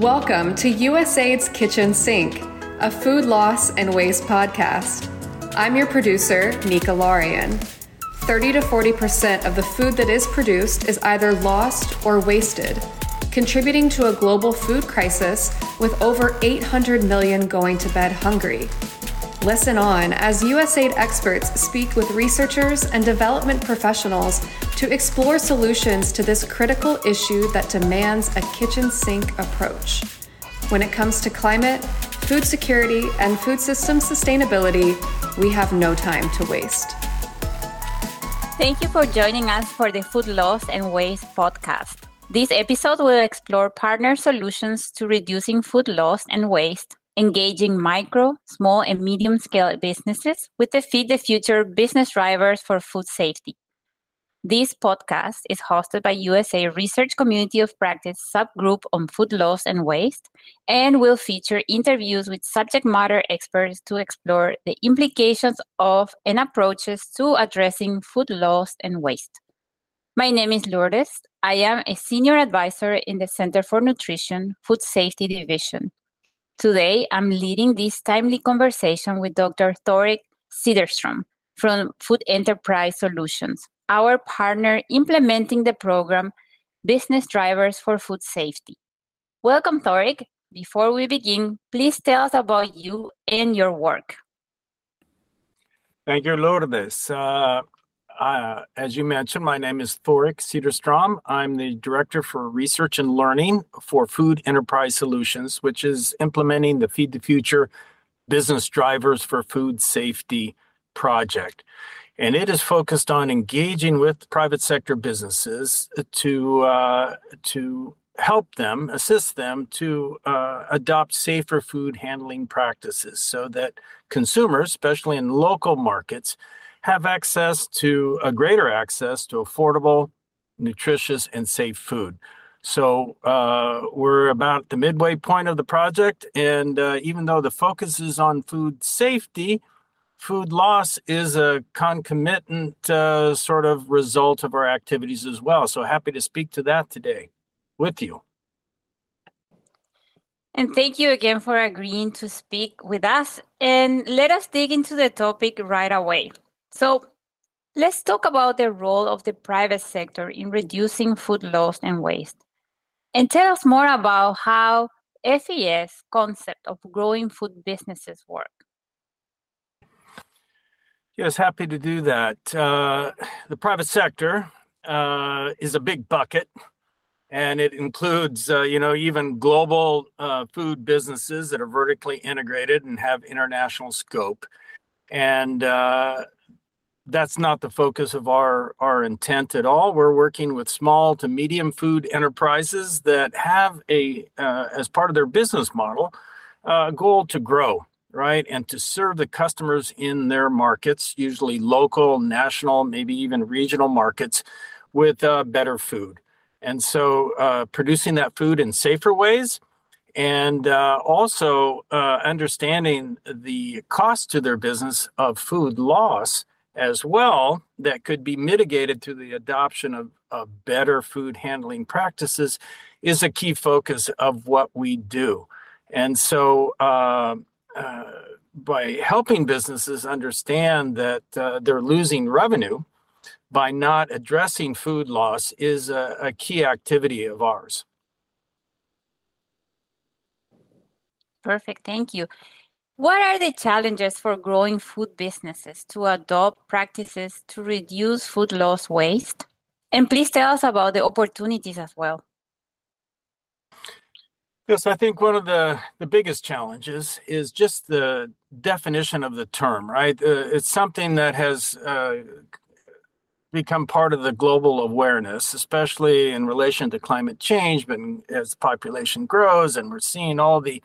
Welcome to USAID's Kitchen Sink, a food loss and waste podcast. I'm your producer, Nika Laurian. 30 to 40% of the food that is produced is either lost or wasted, contributing to a global food crisis with over 800 million going to bed hungry. Listen on as USAID experts speak with researchers and development professionals to explore solutions to this critical issue that demands a kitchen sink approach. When it comes to climate, food security, and food system sustainability, we have no time to waste. Thank you for joining us for the Food Loss and Waste podcast. This episode will explore partner solutions to reducing food loss and waste, engaging micro, small, and medium-scale businesses with the Feed the Future Business Drivers for Food Safety. This podcast is hosted by USA Research Community of Practice subgroup on food loss and waste, and will feature interviews with subject matter experts to explore the implications of and approaches to addressing food loss and waste. My name is Lourdes. I am a senior advisor in the Center for Nutrition Food Safety Division. Today, I'm leading this timely conversation with Dr. Thoric Cederstrom from Food Enterprise Solutions, our partner implementing the program Business Drivers for Food Safety. Welcome, Thoric. Before we begin, please tell us about you and your work. Thank you, Lourdes. As you mentioned, my name is Thoric Cederstrom. I'm the Director for Research and Learning for Food Enterprise Solutions, which is implementing the Feed the Future Business Drivers for Food Safety project. And it is focused on engaging with private sector businesses to help them, assist them to adopt safer food handling practices so that consumers, especially in local markets, have access to a greater access to affordable, nutritious, and safe food. So we're about the midway point of the project. And even though the focus is on food safety, food loss is a concomitant sort of result of our activities as well. So happy to speak to that today with you. And thank you again for agreeing to speak with us. And let us dig into the topic right away. So let's talk about the role of the private sector in reducing food loss and waste. And tell us more about how FES concept of growing food businesses work. Yes, happy to do that. The private sector is a big bucket, and it includes, even global food businesses that are vertically integrated and have international scope. And that's not the focus of our intent at all. We're working with small to medium food enterprises that have as part of their business model, a goal to grow, right? And to serve the customers in their markets, usually local, national, maybe even regional markets with better food. And so producing that food in safer ways, and also understanding the cost to their business of food loss as well, that could be mitigated through the adoption of better food handling practices, is a key focus of what we do. And so by helping businesses understand that they're losing revenue by not addressing food loss is a key activity of ours. Perfect, thank you. What are the challenges for growing food businesses to adopt practices to reduce food loss waste? And please tell us about the opportunities as well. Yes, I think one of the biggest challenges is just the definition of the term, right? It's something that has become part of the global awareness, especially in relation to climate change, but as the population grows and we're seeing all the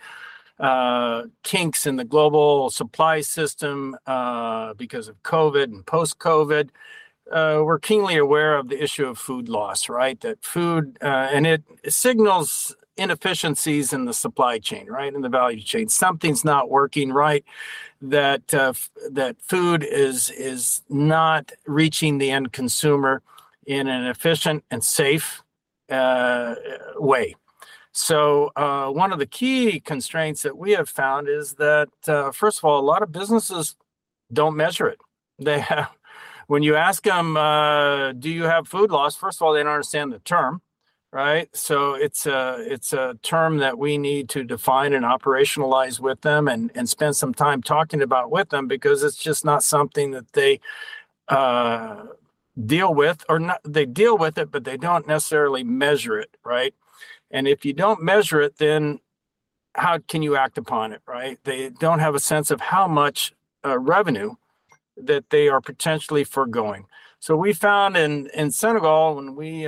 kinks in the global supply system because of COVID and post-COVID. We're keenly aware of the issue of food loss, right? That food, and it signals inefficiencies in the supply chain, right? In the value chain, something's not working right, that that food is not reaching the end consumer in an efficient and safe way. So one of the key constraints that we have found is that, first of all, a lot of businesses don't measure it. They have, when you ask them, do you have food loss? First of all, they don't understand the term, right? So it's a term that we need to define and operationalize with them and spend some time talking about with them, because it's just not something that they deal with, or not. They deal with it, but they don't necessarily measure it, right? And if you don't measure it, then how can you act upon it, right? They don't have a sense of how much revenue that they are potentially foregoing. So we found in Senegal, when we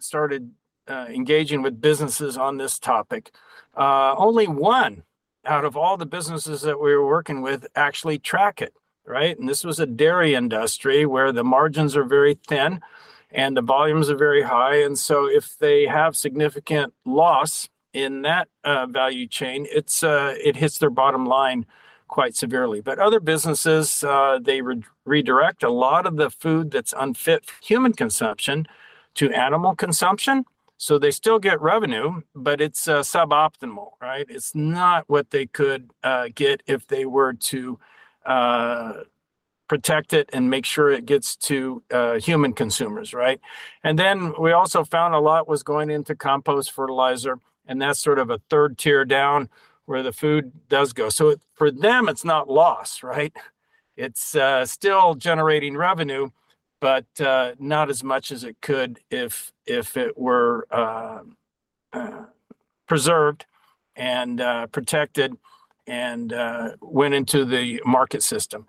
started engaging with businesses on this topic, only one out of all the businesses that we were working with actually track it, right? And this was a dairy industry where the margins are very thin and the volumes are very high. And so if they have significant loss in that value chain, it hits their bottom line quite severely. But other businesses, they redirect a lot of the food that's unfit for human consumption to animal consumption. So they still get revenue, but it's suboptimal, right? It's not what they could get if they were to protect it and make sure it gets to human consumers, right? And then we also found a lot was going into compost fertilizer, and that's sort of a third tier down, where the food does go. So for them, it's not loss, right? It's still generating revenue, but not as much as it could if it were preserved and protected and went into the market system.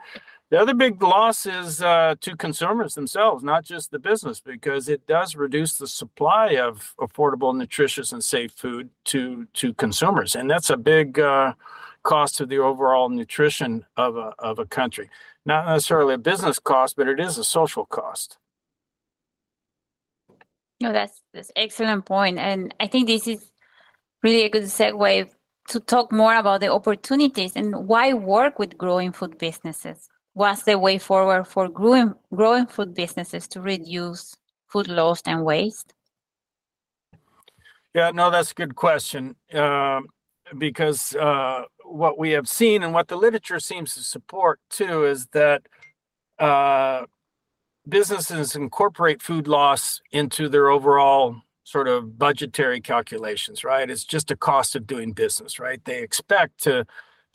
The other big loss is to consumers themselves, not just the business, because it does reduce the supply of affordable, nutritious, and safe food to consumers. And that's a big cost to the overall nutrition of a country. Not necessarily a business cost, but it is a social cost. No, that's an excellent point. And I think this is really a good segue to talk more about the opportunities and why work with growing food businesses. What's the way forward for growing food businesses to reduce food loss and waste? Yeah, no, that's a good question, because what we have seen and what the literature seems to support too is that businesses incorporate food loss into their overall sort of budgetary calculations, right? It's just a cost of doing business, right? They expect to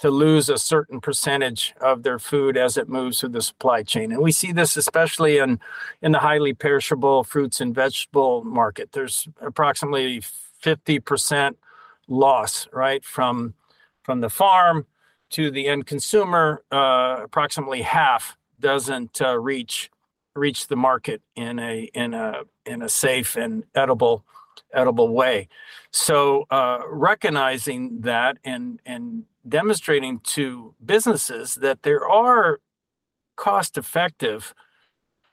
lose a certain percentage of their food as it moves through the supply chain. And we see this especially in the highly perishable fruits and vegetable market. There's approximately 50% loss, right? From the farm to the end consumer, approximately half doesn't reach the market in a safe and edible way. So recognizing that and demonstrating to businesses that there are cost-effective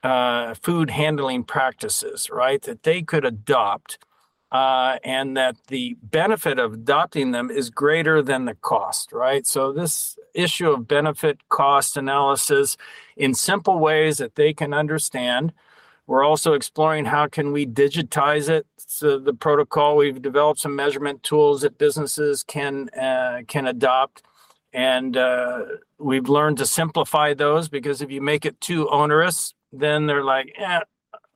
food handling practices, right, that they could adopt, and that the benefit of adopting them is greater than the cost, right? So this issue of benefit-cost analysis in simple ways that they can understand. We're also exploring how can we digitize it. So the protocol, we've developed some measurement tools that businesses can adopt. And we've learned to simplify those, because if you make it too onerous, then they're like,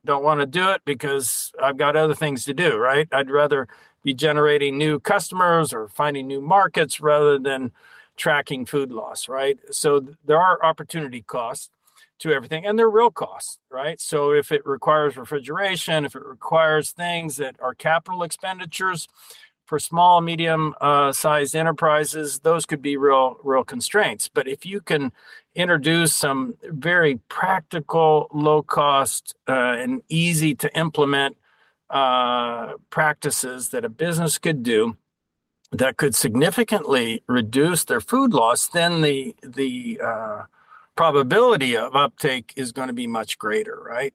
don't want to do it because I've got other things to do, right? I'd rather be generating new customers or finding new markets rather than tracking food loss, right? So there are opportunity costs to everything, and they're real costs, right? So if it requires refrigeration, if it requires things that are capital expenditures for small, medium sized enterprises, those could be real constraints. But if you can introduce some very practical, low cost and easy to implement practices that a business could do that could significantly reduce their food loss, then the probability of uptake is going to be much greater, right?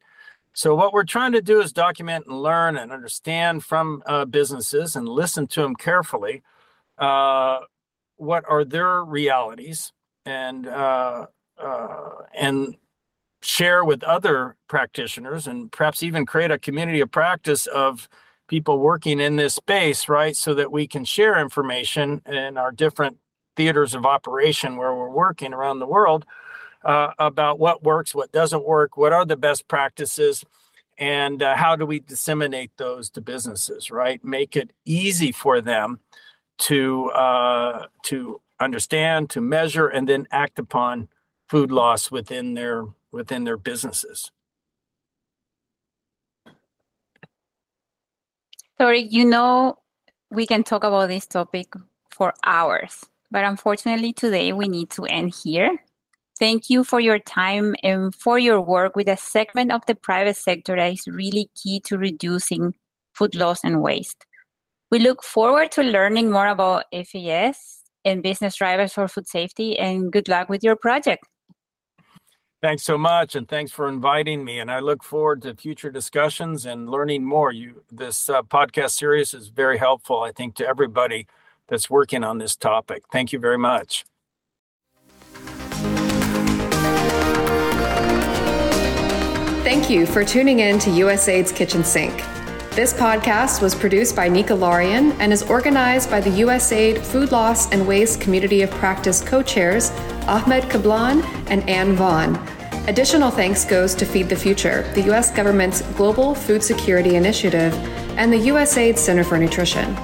So what we're trying to do is document and learn and understand from businesses and listen to them carefully. What are their realities, and share with other practitioners, and perhaps even create a community of practice of people working in this space, right, so that we can share information in our different theaters of operation where we're working around the world about what works, what doesn't work, what are the best practices, and how do we disseminate those to businesses, right? Make it easy for them to understand, to measure, and then act upon food loss within their businesses. Sorry, we can talk about this topic for hours, but unfortunately today we need to end here. Thank you for your time and for your work with a segment of the private sector that is really key to reducing food loss and waste. We look forward to learning more about FES and business drivers for food safety, and good luck with your project. Thanks so much, and thanks for inviting me. And I look forward to future discussions and learning more. This podcast series is very helpful, I think, to everybody that's working on this topic. Thank you very much. Thank you for tuning in to USAID's Kitchen Sink. This podcast was produced by Nika Laurian and is organized by the USAID Food Loss and Waste Community of Practice co-chairs Ahmed Kablan and Anne Vaughan. Additional thanks goes to Feed the Future, the U.S. government's global food security initiative, and the USAID Center for Nutrition.